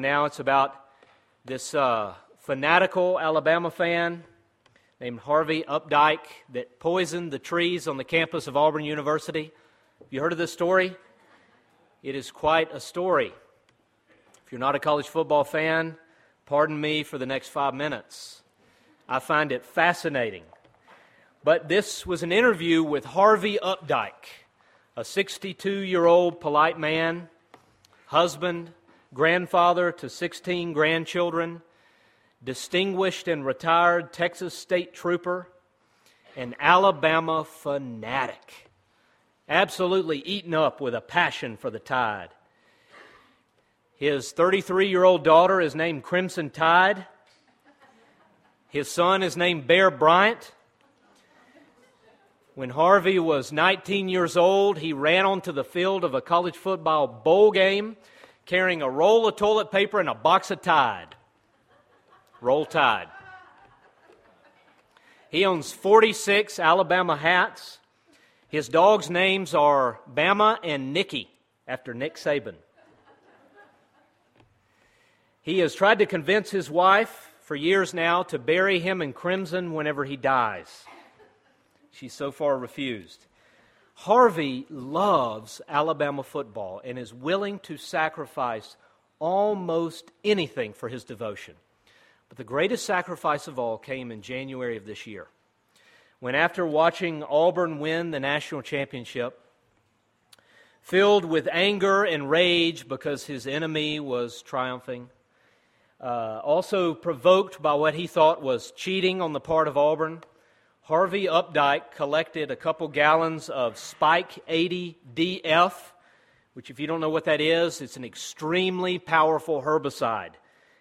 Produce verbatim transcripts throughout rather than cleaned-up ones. Now it's about this uh, fanatical Alabama fan named Harvey Updike that poisoned the trees on the campus of Auburn University. Have you heard of this story? It is quite a story. If you're not a college football fan, pardon me for the next five minutes. I find it fascinating. But this was an interview with Harvey Updike, a sixty-two-year-old polite man, husband, grandfather to sixteen grandchildren, distinguished and retired Texas state trooper, an Alabama fanatic, absolutely eaten up with a passion for the Tide. His thirty-three-year-old daughter is named Crimson Tide. His son is named Bear Bryant. When Harvey was nineteen years old, he ran onto the field of a college football bowl game carrying a roll of toilet paper and a box of Tide. Roll Tide. He owns forty-six Alabama hats. His dogs' names are Bama and Nicky, after Nick Saban. He has tried to convince his wife for years now to bury him in crimson whenever he dies. She so far refused. Harvey loves Alabama football and is willing to sacrifice almost anything for his devotion. But the greatest sacrifice of all came in January of this year, when after watching Auburn win the national championship, filled with anger and rage because his enemy was triumphing, uh, also provoked by what he thought was cheating on the part of Auburn, Harvey Updike collected a couple gallons of Spike eighty D F, which, if you don't know what that is, it's an extremely powerful herbicide,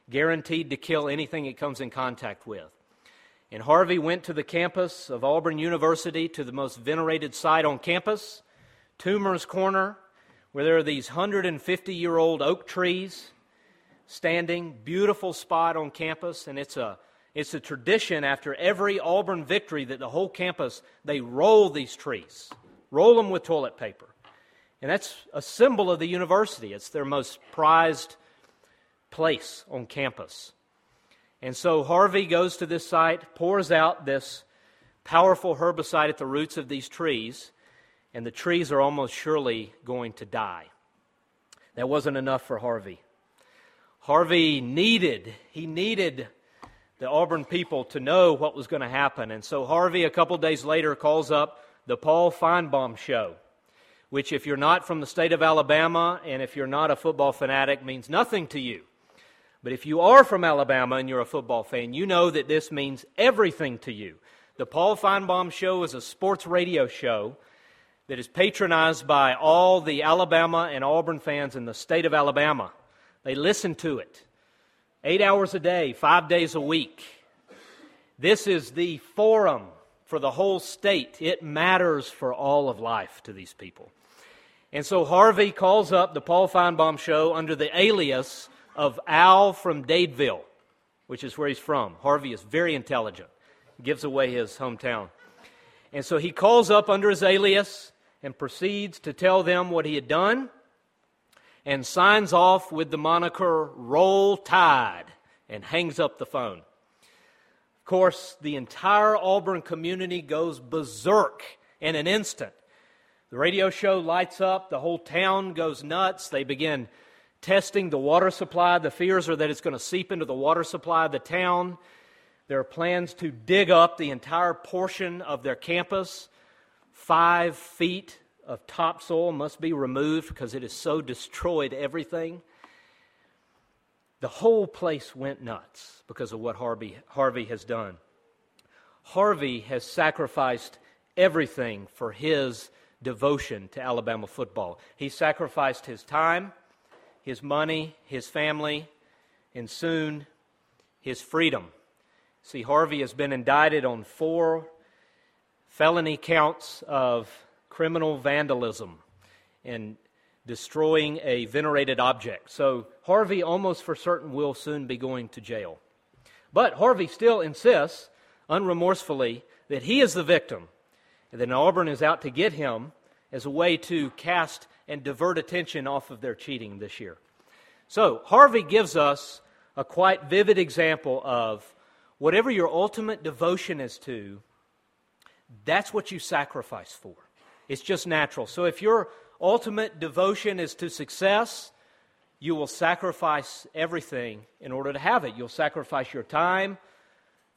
guaranteed to kill anything it comes in contact with. And Harvey went to the campus of Auburn University, to the most venerated site on campus, Toomer's Corner, where there are these one hundred fifty-year-old oak trees standing, beautiful spot on campus, and it's a It's a tradition after every Auburn victory that the whole campus, they roll these trees, roll them with toilet paper. And that's a symbol of the university. It's their most prized place on campus. And so Harvey goes to this site, pours out this powerful herbicide at the roots of these trees, and the trees are almost surely going to die. That wasn't enough for Harvey. Harvey needed, he needed the Auburn people to know what was going to happen. And so Harvey, a couple days later, calls up the Paul Finebaum Show, which, if you're not from the state of Alabama and if you're not a football fanatic, means nothing to you. But if you are from Alabama and you're a football fan, you know that this means everything to you. The Paul Finebaum Show is a sports radio show that is patronized by all the Alabama and Auburn fans in the state of Alabama. They listen to it. Eight hours a day, five days a week. This is the forum for the whole state. It matters for all of life to these people. And so Harvey calls up the Paul Finebaum Show under the alias of Al from Dadeville, which is where he's from. Harvey is very intelligent, gives away his hometown. And so he calls up under his alias and proceeds to tell them what he had done, and signs off with the moniker Roll Tide and hangs up the phone. Of course, the entire Auburn community goes berserk in an instant. The radio show lights up. The whole town goes nuts. They begin testing the water supply. The fears are that it's going to seep into the water supply of the town. There are plans to dig up the entire portion of their campus, five feet of topsoil must be removed because it has so destroyed everything. The whole place went nuts because of what Harvey, Harvey has done. Harvey has sacrificed everything for his devotion to Alabama football. He sacrificed his time, his money, his family, and soon his freedom. See, Harvey has been indicted on four felony counts of criminal vandalism and destroying a venerated object. So Harvey, almost for certain, will soon be going to jail. But Harvey still insists, unremorsefully, that he is the victim and that Auburn is out to get him as a way to cast and divert attention off of their cheating this year. So Harvey gives us a quite vivid example of whatever your ultimate devotion is to, that's what you sacrifice for. It's just natural. So if your ultimate devotion is to success, you will sacrifice everything in order to have it. You'll sacrifice your time,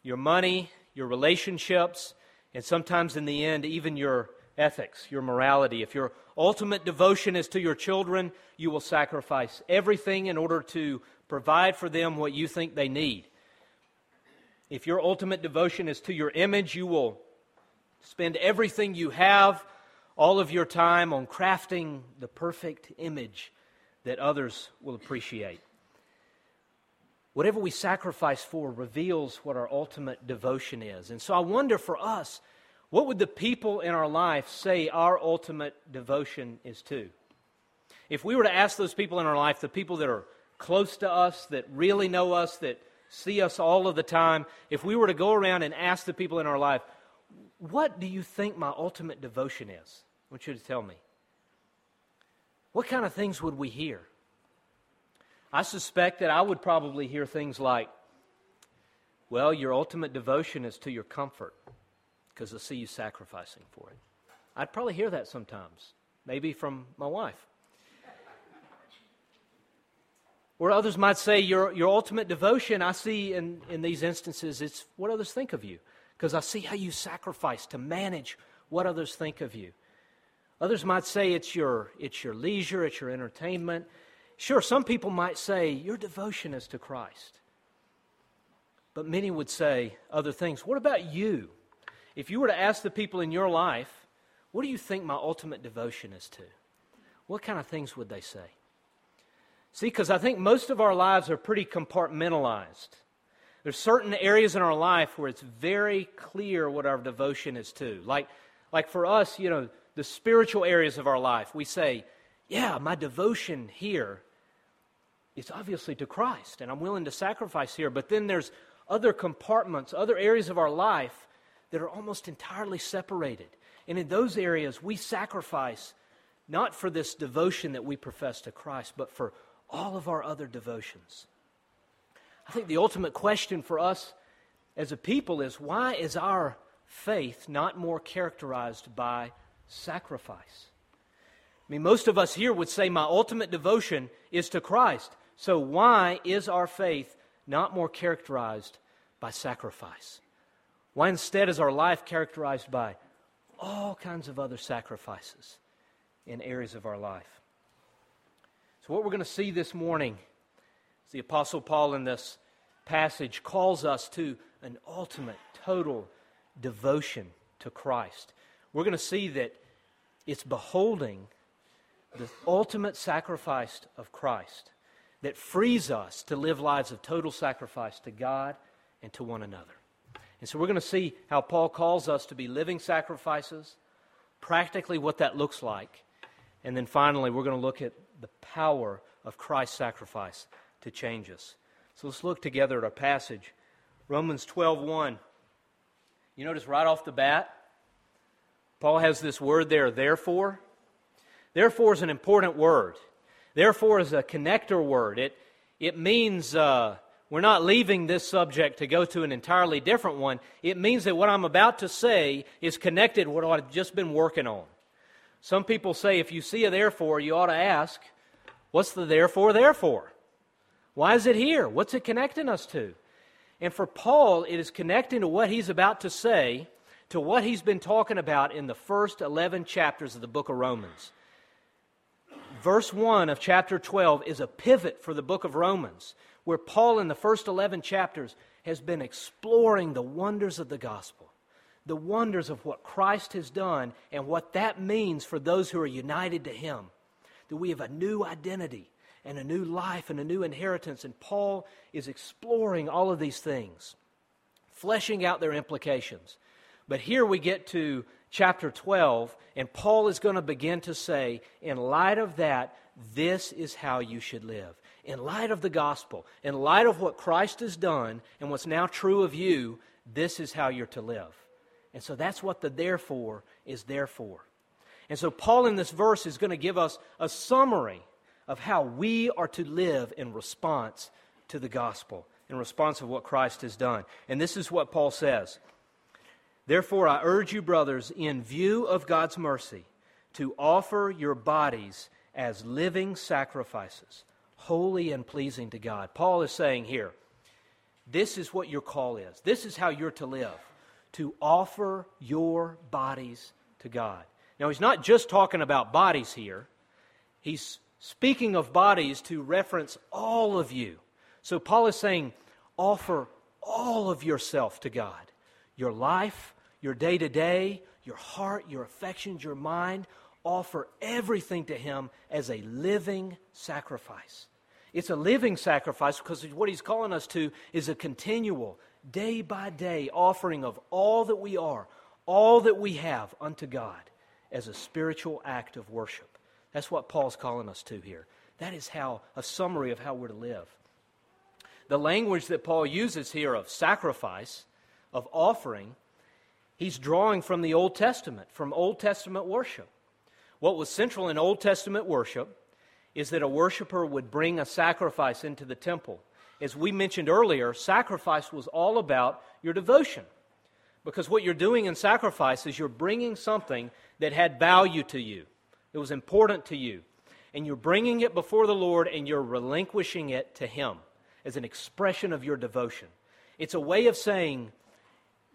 your money, your relationships, and sometimes in the end, even your ethics, your morality. If your ultimate devotion is to your children, you will sacrifice everything in order to provide for them what you think they need. If your ultimate devotion is to your image, you will spend everything you have, all of your time, on crafting the perfect image that others will appreciate. Whatever we sacrifice for reveals what our ultimate devotion is. And so I wonder for us, what would the people in our life say our ultimate devotion is to? If we were to ask those people in our life, the people that are close to us, that really know us, that see us all of the time, if we were to go around and ask the people in our life, what do you think my ultimate devotion is? I want you to tell me. What kind of things would we hear? I suspect that I would probably hear things like, well, your ultimate devotion is to your comfort, because I see you sacrificing for it. I'd probably hear that sometimes, maybe from my wife. Or others might say, your, your ultimate devotion, I see in, in these instances, it's what others think of you, because I see how you sacrifice to manage what others think of you. Others might say it's your, it's your leisure, it's your entertainment. Sure, some people might say, your devotion is to Christ. But many would say other things. What about you? If you were to ask the people in your life, what do you think my ultimate devotion is to? What kind of things would they say? See, because I think most of our lives are pretty compartmentalized. There's certain areas in our life where it's very clear what our devotion is to. Like, like for us, you know, the spiritual areas of our life, we say, yeah, my devotion here is obviously to Christ, and I'm willing to sacrifice here. But then there's other compartments, other areas of our life that are almost entirely separated. And in those areas, we sacrifice not for this devotion that we profess to Christ, but for all of our other devotions. I think the ultimate question for us as a people is, why is our faith not more characterized by sacrifice? I mean, most of us here would say my ultimate devotion is to Christ. So why is our faith not more characterized by sacrifice? Why instead is our life characterized by all kinds of other sacrifices in areas of our life? So what we're going to see this morning is the Apostle Paul in this passage calls us to an ultimate, total devotion to Christ. We're going to see that it's beholding the ultimate sacrifice of Christ that frees us to live lives of total sacrifice to God and to one another. And so we're going to see how Paul calls us to be living sacrifices, practically what that looks like. And then finally, we're going to look at the power of Christ's sacrifice to change us. So let's look together at our passage. Romans twelve one. You notice right off the bat, Paul has this word there, therefore. Therefore is an important word. Therefore is a connector word. It, it means... Uh, We're not leaving this subject to go to an entirely different one. It means that what I'm about to say is connected to what I've just been working on. Some people say if you see a therefore, you ought to ask, what's the therefore therefore? Why is it here? What's it connecting us to? And for Paul, it is connecting to what he's about to say to what he's been talking about in the first eleven chapters of the book of Romans. Verse one of chapter twelve is a pivot for the book of Romans, where Paul in the first eleven chapters has been exploring the wonders of the gospel, the wonders of what Christ has done and what that means for those who are united to him, that we have a new identity and a new life and a new inheritance, and Paul is exploring all of these things, fleshing out their implications. But here we get to chapter twelve, and Paul is going to begin to say, in light of that, this is how you should live. In light of the gospel, in light of what Christ has done and what's now true of you, this is how you're to live. And so that's what the therefore is there for. And so Paul in this verse is going to give us a summary of how we are to live in response to the gospel, in response to what Christ has done. And this is what Paul says. Therefore, I urge you, brothers, in view of God's mercy, to offer your bodies as living sacrifices, holy and pleasing to God. Paul is saying here, this is what your call is. This is how you're to live, to offer your bodies to God. Now, he's not just talking about bodies here. He's speaking of bodies to reference all of you. So Paul is saying, offer all of yourself to God. Your life, your day-to-day, your heart, your affections, your mind, offer everything to Him as a living sacrifice. It's a living sacrifice because what He's calling us to is a continual, day-by-day offering of all that we are, all that we have unto God as a spiritual act of worship. That's what Paul's calling us to here. That is how a summary of how we're to live. The language that Paul uses here of sacrifice, of offering, he's drawing from the Old Testament, from Old Testament worship. What was central in Old Testament worship is that a worshiper would bring a sacrifice into the temple. As we mentioned earlier, sacrifice was all about your devotion, because what you're doing in sacrifice is you're bringing something that had value to you, that was important to you, and you're bringing it before the Lord and you're relinquishing it to Him as an expression of your devotion. It's a way of saying,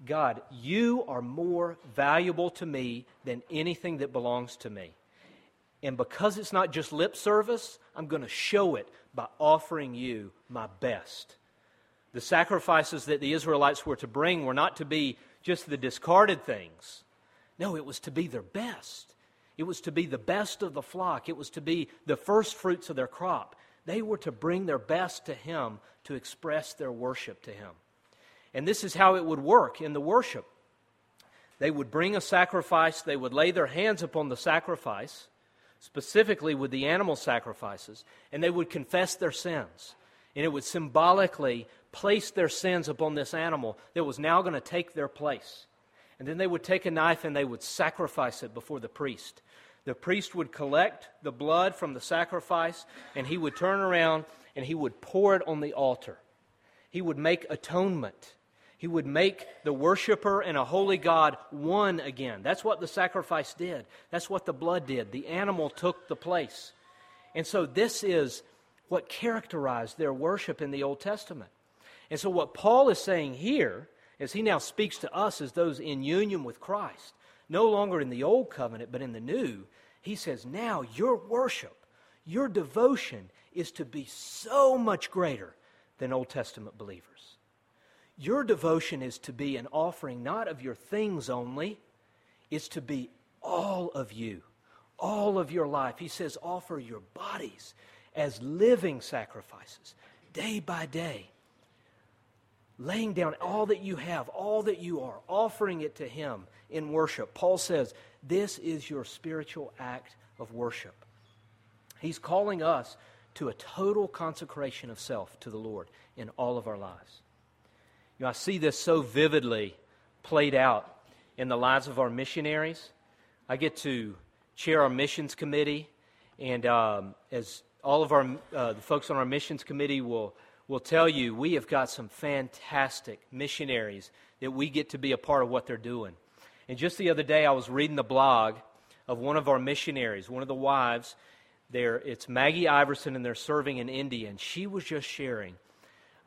God, you are more valuable to me than anything that belongs to me. And because it's not just lip service, I'm going to show it by offering you my best. The sacrifices that the Israelites were to bring were not to be just the discarded things. No, it was to be their best. It was to be the best of the flock. It was to be the first fruits of their crop. They were to bring their best to Him to express their worship to Him. And this is how it would work in the worship. They would bring a sacrifice. They would lay their hands upon the sacrifice, specifically with the animal sacrifices, and they would confess their sins. And it would symbolically place their sins upon this animal that was now going to take their place. And then they would take a knife and they would sacrifice it before the priest. The priest would collect the blood from the sacrifice, and he would turn around and he would pour it on the altar. He would make atonement. He would make the worshiper and a holy God one again. That's what the sacrifice did. That's what the blood did. The animal took the place. And so this is what characterized their worship in the Old Testament. And so what Paul is saying here, as he now speaks to us as those in union with Christ, no longer in the Old Covenant but in the New, he says now your worship, your devotion is to be so much greater than Old Testament believers. Your devotion is to be an offering not of your things only, it's to be all of you, all of your life. He says offer your bodies as living sacrifices, day by day, laying down all that you have, all that you are, offering it to Him in worship. Paul says this is your spiritual act of worship. He's calling us to a total consecration of self to the Lord in all of our lives. You know, I see this so vividly played out in the lives of our missionaries. I get to chair our missions committee, and um, as all of our uh, the folks on our missions committee will will tell you, we have got some fantastic missionaries that we get to be a part of what they're doing. And just the other day, I was reading the blog of one of our missionaries, one of the wives. There, it's Maggie Iverson, and they're serving in India. And she was just sharing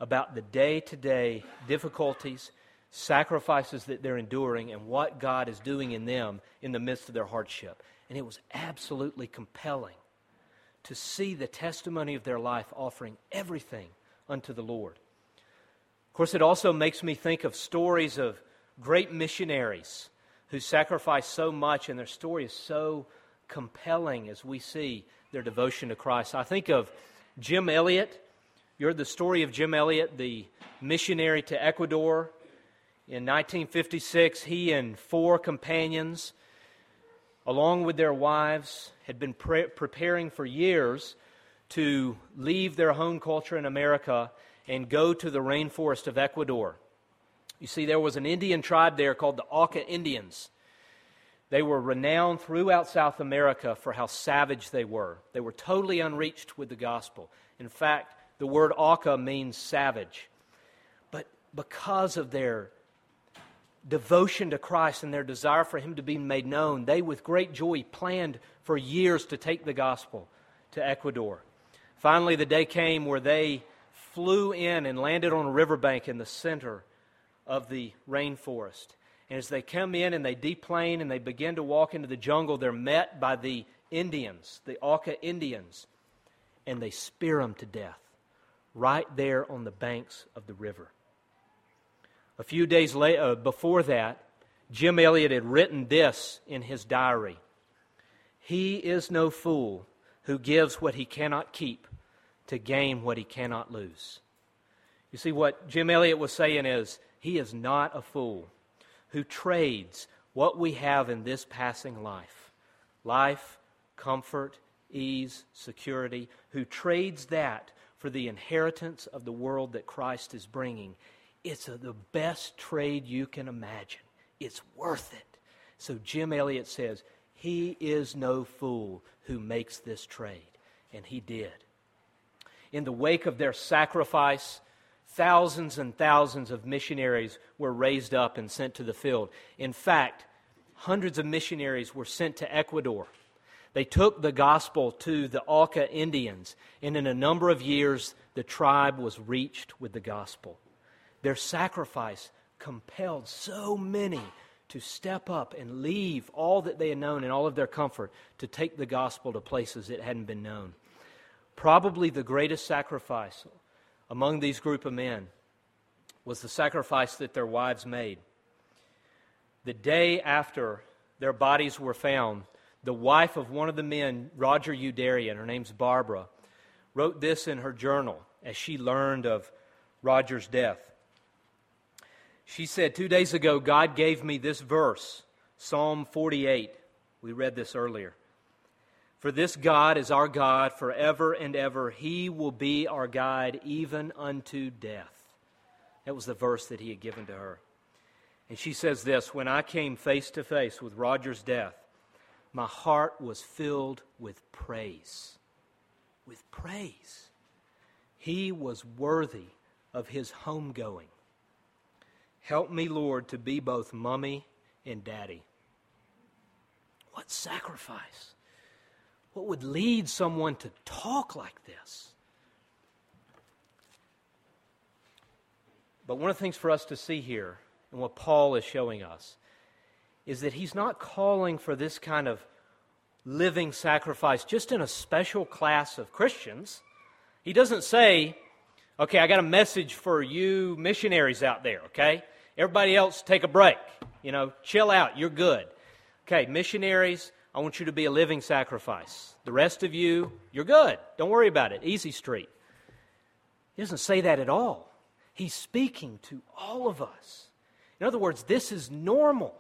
about the day-to-day difficulties, sacrifices that they're enduring, and what God is doing in them in the midst of their hardship. And it was absolutely compelling to see the testimony of their life offering everything unto the Lord. Of course, it also makes me think of stories of great missionaries who sacrifice so much, and their story is so compelling as we see their devotion to Christ. I think of Jim Elliott. You heard the story of Jim Elliott, the missionary to Ecuador. In nineteen fifty-six, he and four companions, along with their wives, had been pre- preparing for years to leave their home culture in America and go to the rainforest of Ecuador. You see, there was an Indian tribe there called the Auca Indians. They were renowned throughout South America for how savage they were. They were totally unreached with the gospel. In fact, the word Auca means savage. But because of their devotion to Christ and their desire for Him to be made known, they with great joy planned for years to take the gospel to Ecuador. Finally, the day came where they flew in and landed on a riverbank in the center of the rainforest. And as they come in and they deplane and they begin to walk into the jungle, they're met by the Indians, the Auca Indians, and they spear them to death right there on the banks of the river. A few days later, uh, before that, Jim Elliott had written this in his diary. "He is no fool who gives what he cannot keep to gain what he cannot lose." You see, what Jim Elliott was saying is, he is not a fool who trades what we have in this passing life, life, comfort, ease, security, who trades that for the inheritance of the world that Christ is bringing. It's a, the best trade you can imagine. It's worth it. So Jim Elliott says, he is no fool who makes this trade. And he did. In the wake of their sacrifice, thousands and thousands of missionaries were raised up and sent to the field. In fact, hundreds of missionaries were sent to Ecuador. They took the gospel to the Auca Indians, and in a number of years, the tribe was reached with the gospel. Their sacrifice compelled so many to step up and leave all that they had known and all of their comfort to take the gospel to places it hadn't been known. Probably the greatest sacrifice among these group of men was the sacrifice that their wives made. The day after their bodies were found, the wife of one of the men, Roger Eudarian, her name's Barbara, wrote this in her journal as she learned of Roger's death. She said, "Two days ago, God gave me this verse, Psalm forty-eight. We read this earlier. For this God is our God forever and ever. He will be our guide even unto death." That was the verse that he had given to her. And she says this, "When I came face to face with Roger's death, my heart was filled with praise." With praise. He was worthy of his homegoing. Help me, Lord, to be both mommy and daddy. What sacrifice! What would lead someone to talk like this? But one of the things for us to see here, and what Paul is showing us, is that he's not calling for this kind of living sacrifice just in a special class of Christians. He doesn't say, okay, I got a message for you missionaries out there, okay? Everybody else, take a break. You know, chill out, you're good. Okay, missionaries, I want you to be a living sacrifice. The rest of you, you're good. Don't worry about it. Easy street. He doesn't say that at all. He's speaking to all of us. In other words, this is normal.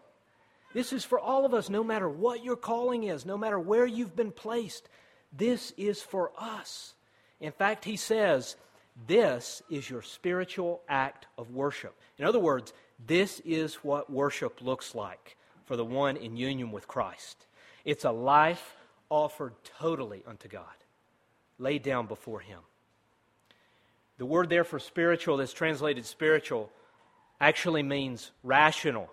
This is for all of us, no matter what your calling is, no matter where you've been placed. This is for us. In fact, he says, this is your spiritual act of worship. In other words, this is what worship looks like for the one in union with Christ. It's a life offered totally unto God, laid down before Him. The word there for spiritual, that's translated spiritual, actually means rational.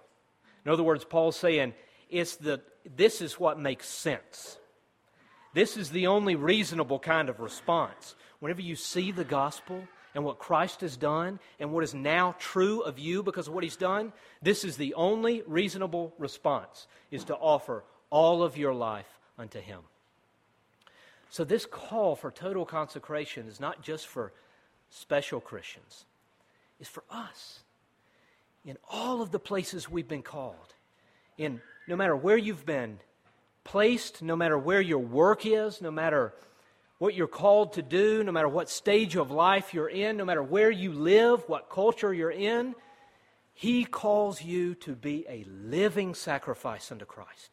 In other words, Paul's saying, it's the this is what makes sense. This is the only reasonable kind of response. Whenever you see the gospel and what Christ has done and what is now true of you because of what He's done, this is the only reasonable response, is to offer all of your life unto Him. So this call for total consecration is not just for special Christians. It's for us. In all of the places we've been called, in no matter where you've been placed, no matter where your work is, no matter what you're called to do, no matter what stage of life you're in, no matter where you live, what culture you're in, He calls you to be a living sacrifice unto Christ,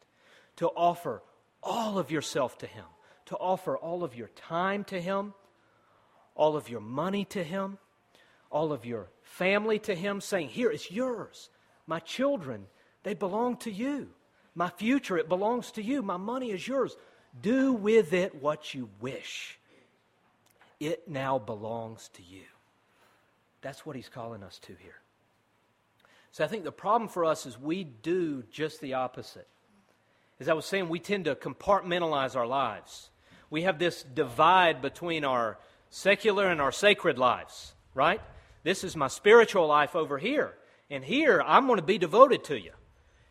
to offer all of yourself to Him, to offer all of your time to Him, all of your money to Him, all of your family to Him, saying, here, it's yours. My children, they belong to you. My future, it belongs to you. My money is yours. Do with it what you wish. It now belongs to you. That's what he's calling us to here. So I think the problem for us is we do just the opposite. As I was saying, we tend to compartmentalize our lives. We have this divide between our secular and our sacred lives, right? This is my spiritual life over here. And here, I'm going to be devoted to you.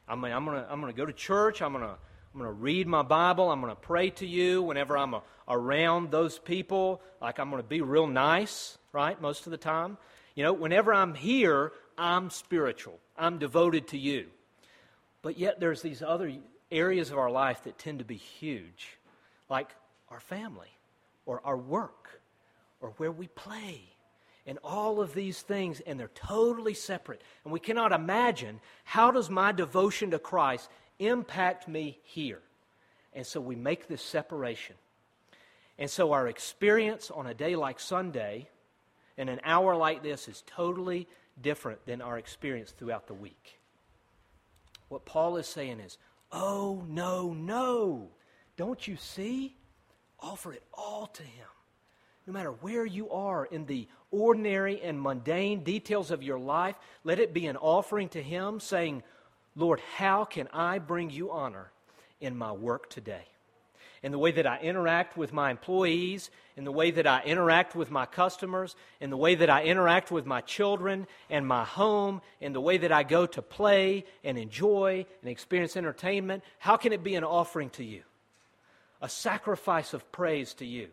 I mean, I'm going to, I'm going to go to church. I'm going to, I'm going to read my Bible. I'm going to pray to you whenever I'm a, around those people. Like, I'm going to be real nice, right, most of the time. You know, whenever I'm here, I'm spiritual. I'm devoted to you. But yet there's these other areas of our life that tend to be huge, like our family or our work or where we play and all of these things, and they're totally separate. And we cannot imagine, how does my devotion to Christ impact me here? And so we make this separation. And so our experience on a day like Sunday and an hour like this is totally different than our experience throughout the week. What Paul is saying is, oh, no, no. Don't you see? Offer it all to him. No matter where you are in the ordinary and mundane details of your life, let it be an offering to him, saying, Lord, how can I bring you honor in my work today? In the way that I interact with my employees, in the way that I interact with my customers, in the way that I interact with my children and my home, in the way that I go to play and enjoy and experience entertainment, how can it be an offering to you? A sacrifice of praise to you.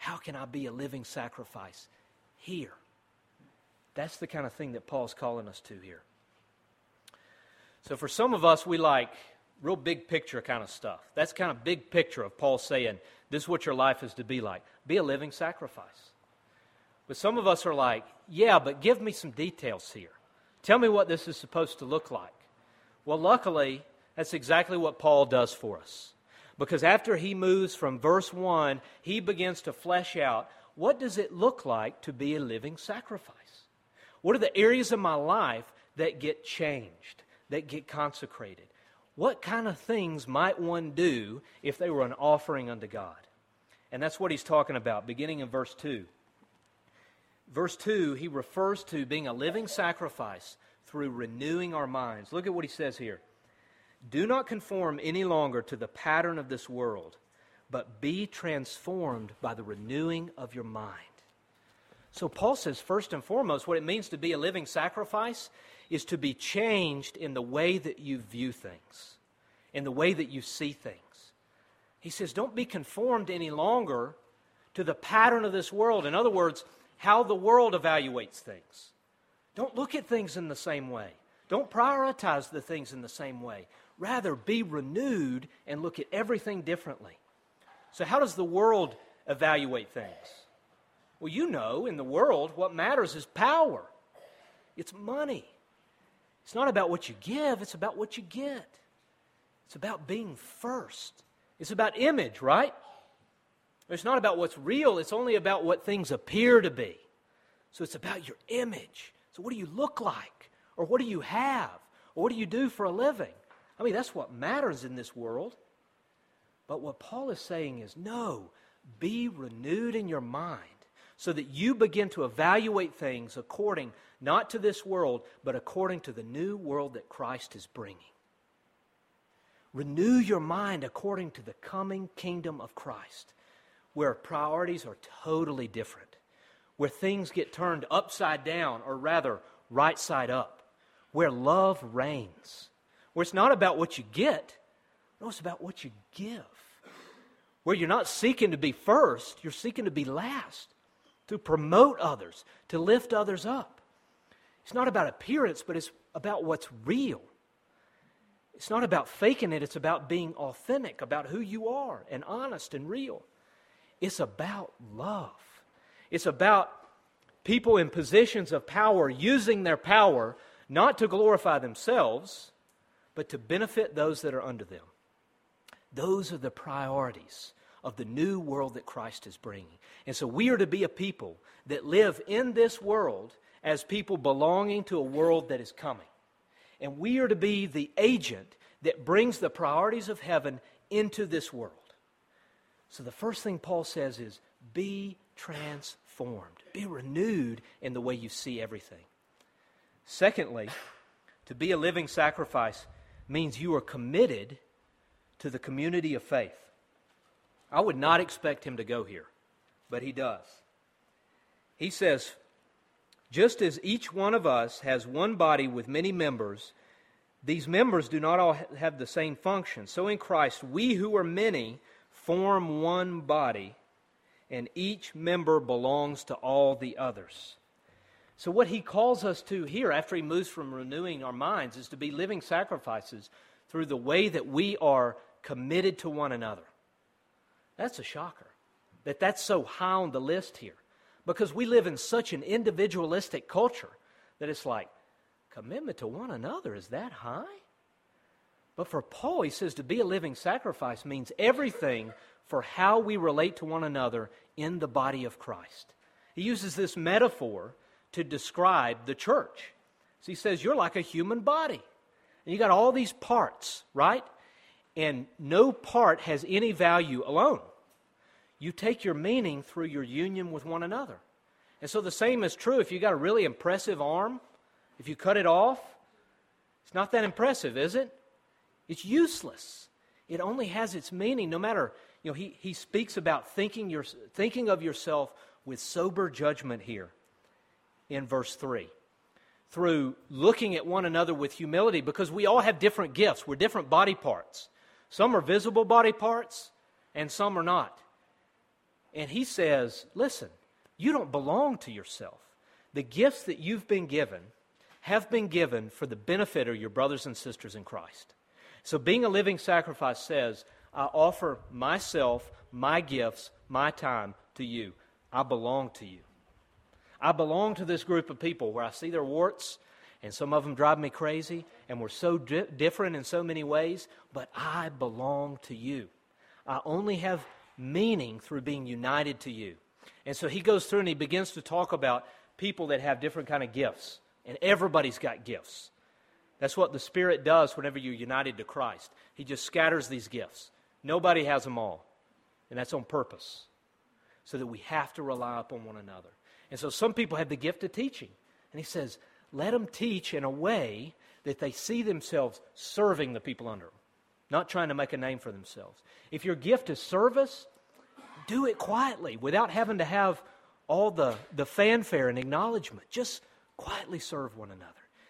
How can I be a living sacrifice here? That's the kind of thing that Paul's calling us to here. So for some of us, we like real big picture kind of stuff. That's kind of big picture of Paul saying, this is what your life is to be like. Be a living sacrifice. But some of us are like, yeah, but give me some details here. Tell me what this is supposed to look like. Well, luckily, that's exactly what Paul does for us. Because after he moves from verse one, he begins to flesh out, what does it look like to be a living sacrifice? What are the areas of my life that get changed, that get consecrated? What kind of things might one do if they were an offering unto God? And that's what he's talking about, beginning in verse two. Verse two, he refers to being a living sacrifice through renewing our minds. Look at what he says here. Do not conform any longer to the pattern of this world, but be transformed by the renewing of your mind. So Paul says, first and foremost, what it means to be a living sacrifice is to be changed in the way that you view things, in the way that you see things. He says, don't be conformed any longer to the pattern of this world. In other words, how the world evaluates things. Don't look at things in the same way. Don't prioritize the things in the same way. Rather, be renewed and look at everything differently. So how does the world evaluate things? Well, you know, in the world, what matters is power. It's money. It's not about what you give, it's about what you get. It's about being first. It's about image, right? It's not about what's real, it's only about what things appear to be. So it's about your image. So what do you look like? Or what do you have? Or what do you do for a living? I mean, that's what matters in this world. But what Paul is saying is, no, be renewed in your mind so that you begin to evaluate things according not to this world, but according to the new world that Christ is bringing. Renew your mind according to the coming kingdom of Christ, where priorities are totally different, where things get turned upside down, or rather, right side up, where love reigns, where it's not about what you get, no, it's about what you give, where you're not seeking to be first, you're seeking to be last, to promote others, to lift others up. It's not about appearance, but it's about what's real. It's not about faking it, it's about being authentic, about who you are, and honest and real. It's about love. It's about people in positions of power using their power not to glorify themselves, but to benefit those that are under them. Those are the priorities of the new world that Christ is bringing. And so we are to be a people that live in this world as people belonging to a world that is coming. And we are to be the agent that brings the priorities of heaven into this world. So the first thing Paul says is, be transformed. Be renewed in the way you see everything. Secondly, to be a living sacrifice means you are committed to the community of faith. I would not expect him to go here, but he does. He says, just as each one of us has one body with many members, these members do not all have the same function. So in Christ, we who are many form one body, and each member belongs to all the others. So what he calls us to here, after he moves from renewing our minds, is to be living sacrifices through the way that we are committed to one another. That's a shocker, that that's so high on the list here, because we live in such an individualistic culture that it's like, commitment to one another is that high? But for Paul, he says to be a living sacrifice means everything for how we relate to one another in the body of Christ. He uses this metaphor to describe the church. So he says, you're like a human body. And you got all these parts, right? And no part has any value alone. You take your meaning through your union with one another. And so the same is true if you got a really impressive arm. If you cut it off, it's not that impressive, is it? It's useless. It only has its meaning. No matter, you know, he, he speaks about thinking your, thinking of yourself with sober judgment here in verse three. Through looking at one another with humility, because we all have different gifts. We're different body parts. Some are visible body parts, and some are not. And he says, listen, you don't belong to yourself. The gifts that you've been given have been given for the benefit of your brothers and sisters in Christ. So being a living sacrifice says, I offer myself, my gifts, my time to you. I belong to you. I belong to this group of people where I see their warts, and some of them drive me crazy, and we're so di- different in so many ways, but I belong to you. I only have meaning through being united to you. And so he goes through and he begins to talk about people that have different kind of gifts. And everybody's got gifts. That's what the Spirit does whenever you're united to Christ. He just scatters these gifts. Nobody has them all. And that's on purpose. So that we have to rely upon one another. And so some people have the gift of teaching. And he says, let them teach in a way that they see themselves serving the people under them. Not trying to make a name for themselves. If your gift is service, do it quietly without having to have all the, the fanfare and acknowledgement. Just quietly serve one another.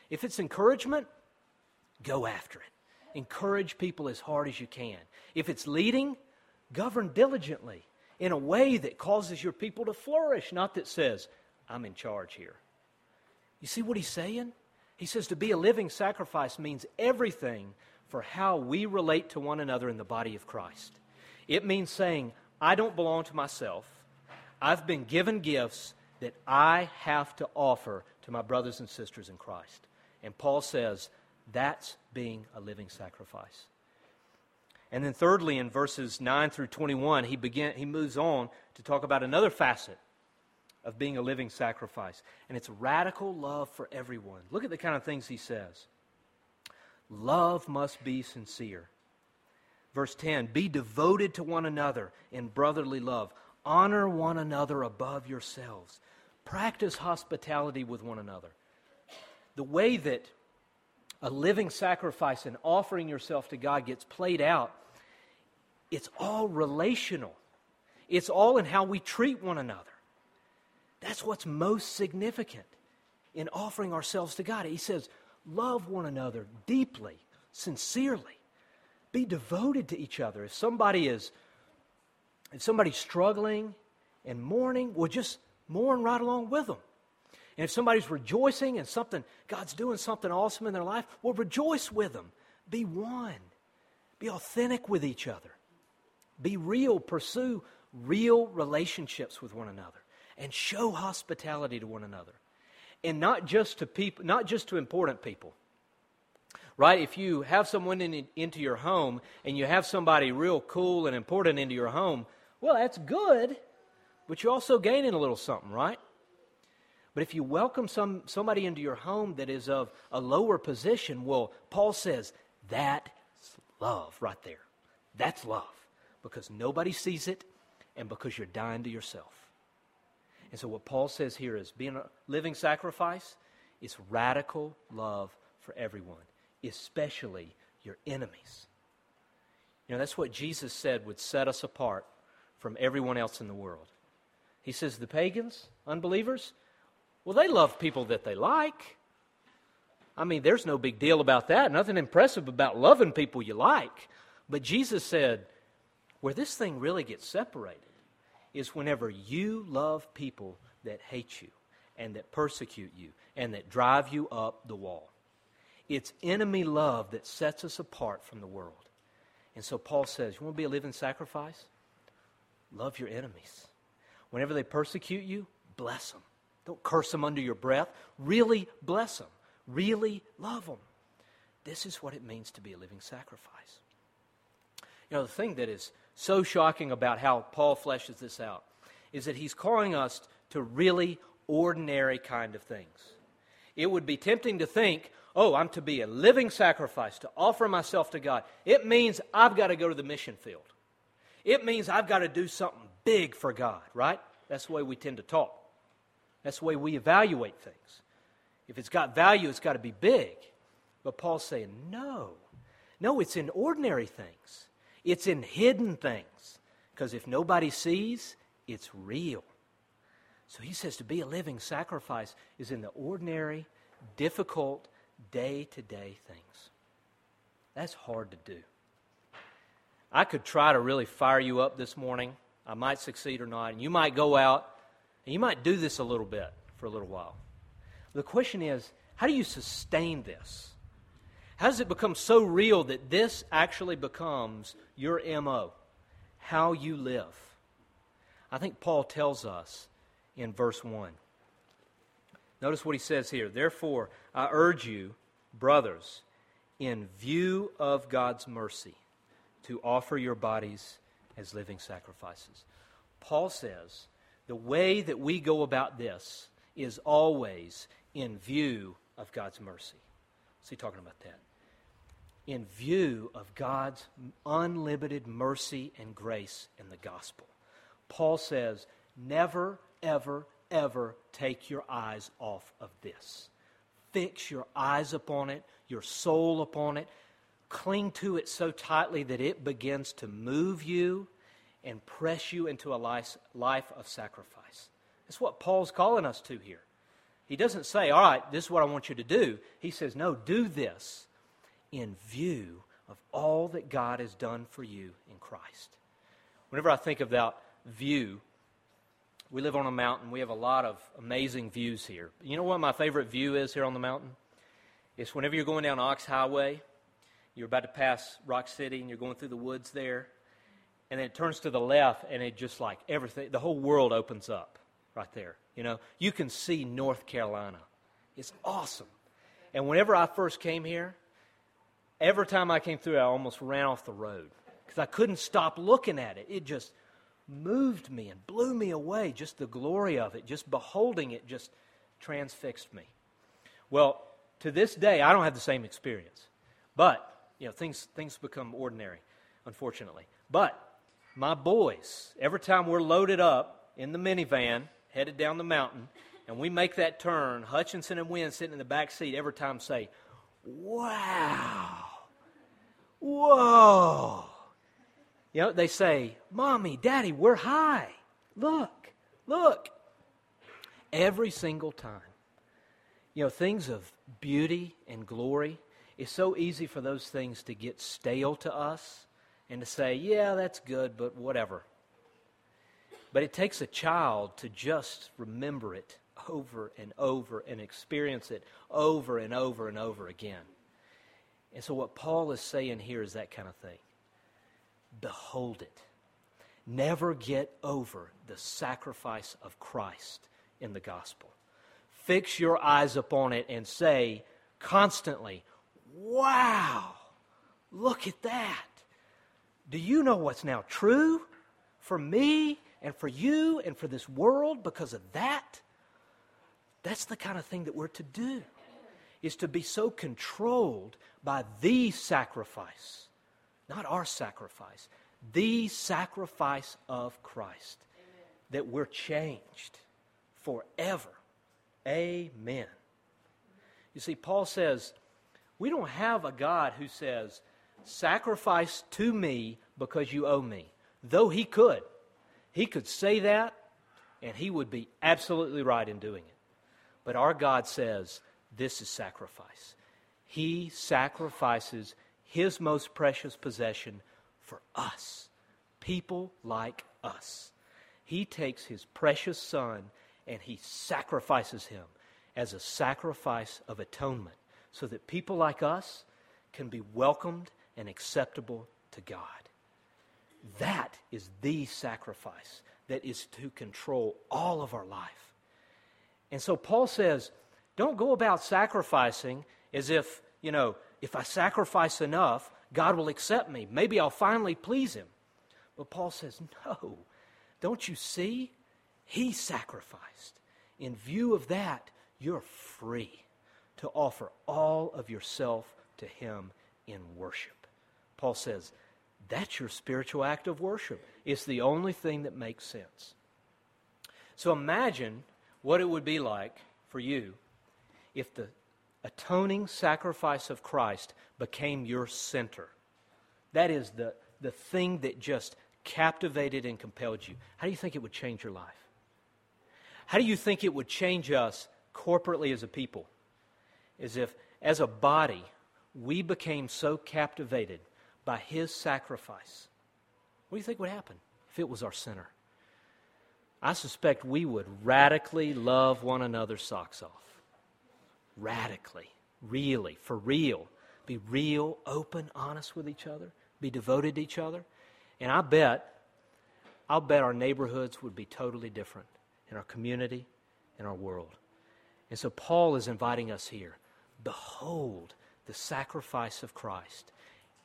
If it's encouragement, go after it. Encourage people as hard as you can. If it's leading, govern diligently in a way that causes your people to flourish, not that says, I'm in charge here. You see what he's saying? He says to be a living sacrifice means everything for how we relate to one another in the body of Christ. It means saying, I don't belong to myself. I've been given gifts that I have to offer to my brothers and sisters in Christ. And Paul says, that's being a living sacrifice. And then thirdly, in verses nine through twenty-one, he begin, he moves on to talk about another facet of being a living sacrifice. And it's radical love for everyone. Look at the kind of things he says. Love must be sincere. Verse ten, be devoted to one another in brotherly love. Honor one another above yourselves. Practice hospitality with one another. The way that a living sacrifice and offering yourself to God gets played out, it's all relational. It's all in how we treat one another. That's what's most significant in offering ourselves to God. He says, love one another deeply, sincerely. Be devoted to each other. If somebody is, if somebody's struggling and mourning, well, just mourn right along with them. And if somebody's rejoicing and something, God's doing something awesome in their life, well, rejoice with them. Be one. Be authentic with each other. Be real. Pursue real relationships with one another. And show hospitality to one another. And not just to people, not just to important people. Right? If you have someone in, into your home and you have somebody real cool and important into your home, well, that's good. But you're also gaining a little something, right? But if you welcome some somebody into your home that is of a lower position, well, Paul says that love right there. That's love, because nobody sees it and because you're dying to yourself. And so what Paul says here is being a living sacrifice is radical love for everyone, especially your enemies. You know, that's what Jesus said would set us apart from everyone else in the world. He says the pagans, unbelievers, well, they love people that they like. I mean, there's no big deal about that. Nothing impressive about loving people you like. But Jesus said, where this thing really gets separated is whenever you love people that hate you and that persecute you and that drive you up the wall. It's enemy love that sets us apart from the world. And so Paul says, you want to be a living sacrifice? Love your enemies. Whenever they persecute you, bless them. Don't curse them under your breath. Really bless them. Really love them. This is what it means to be a living sacrifice. You know, the thing that is so shocking about how Paul fleshes this out is that he's calling us to really ordinary kind of things. It would be tempting to think, oh, I'm to be a living sacrifice, to offer myself to God. It means I've got to go to the mission field. It means I've got to do something big for God, right? That's the way we tend to talk. That's the way we evaluate things. If it's got value, it's got to be big. But Paul's saying, no. No, it's in ordinary things. It's in hidden things. Because if nobody sees, it's real. So he says to be a living sacrifice is in the ordinary, difficult, day-to-day things. That's hard to do. I could try to really fire you up this morning. I might succeed or not. And you might go out and you might do this a little bit for a little while. The question is, how do you sustain this? How does it become so real that this actually becomes your M O, how you live? I think Paul tells us in verse one. Notice what he says here. Therefore, I urge you, brothers, in view of God's mercy, to offer your bodies as living sacrifices. Paul says the way that we go about this is always in view of God's mercy. What's he talking about that? In view of God's unlimited mercy and grace in the gospel. Paul says, never, ever, ever take your eyes off of this. Fix your eyes upon it, your soul upon it. Cling to it so tightly that it begins to move you and press you into a life, life of sacrifice. That's what Paul's calling us to here. He doesn't say, all right, this is what I want you to do. He says, no, do this in view of all that God has done for you in Christ. Whenever I think about view, we live on a mountain. We have a lot of amazing views here. You know what my favorite view is here on the mountain? It's whenever you're going down Ox Highway, you're about to pass Rock City, and you're going through the woods there, and then it turns to the left, and it just like everything, the whole world opens up right there. You know, you can see North Carolina. It's awesome. And whenever I first came here, every time I came through, I almost ran off the road because I couldn't stop looking at it. It just moved me and blew me away, just the glory of it, just beholding it just transfixed me. Well, to this day, I don't have the same experience. But, you know, things things become ordinary, unfortunately. But my boys, every time we're loaded up in the minivan, headed down the mountain, and we make that turn, Hutchinson and Wynn sitting in the back seat every time say, wow, whoa. You know, they say, Mommy, Daddy, we're high. Look, look. Every single time. You know, things of beauty and glory, it's so easy for those things to get stale to us and to say, yeah, that's good, but whatever. But it takes a child to just remember it over and over and experience it over and over and over again. And so what Paul is saying here is that kind of thing. Behold it. Never get over the sacrifice of Christ in the gospel. Fix your eyes upon it and say constantly, wow, look at that. Do you know what's now true for me and for you and for this world because of that? That's the kind of thing that we're to do, is to be so controlled by the sacrifice not our sacrifice, the sacrifice of Christ, amen, that we're changed forever. Amen. You see, Paul says, we don't have a God who says, sacrifice to me because you owe me. Though he could. He could say that, and he would be absolutely right in doing it. But our God says, this is sacrifice. He sacrifices his most precious possession for us, people like us. He takes his precious son and he sacrifices him as a sacrifice of atonement so that people like us can be welcomed and acceptable to God. That is the sacrifice that is to control all of our life. And so Paul says, don't go about sacrificing as if, you know, if I sacrifice enough, God will accept me. Maybe I'll finally please him. But Paul says, no, don't you see? He sacrificed. In view of that, you're free to offer all of yourself to him in worship. Paul says, that's your spiritual act of worship. It's the only thing that makes sense. So imagine what it would be like for you if the atoning sacrifice of Christ became your center. That is the, the thing that just captivated and compelled you. How do you think it would change your life? How do you think it would change us corporately as a people? As if, as a body, we became so captivated by his sacrifice. What do you think would happen if it was our center? I suspect we would radically love one another's socks off. Radically, really, for real. Be real, open, honest with each other. Be devoted to each other. And I bet, I'll bet our neighborhoods would be totally different in our community, in our world. And so Paul is inviting us here. Behold the sacrifice of Christ,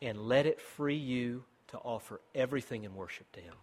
and let it free you to offer everything in worship to him.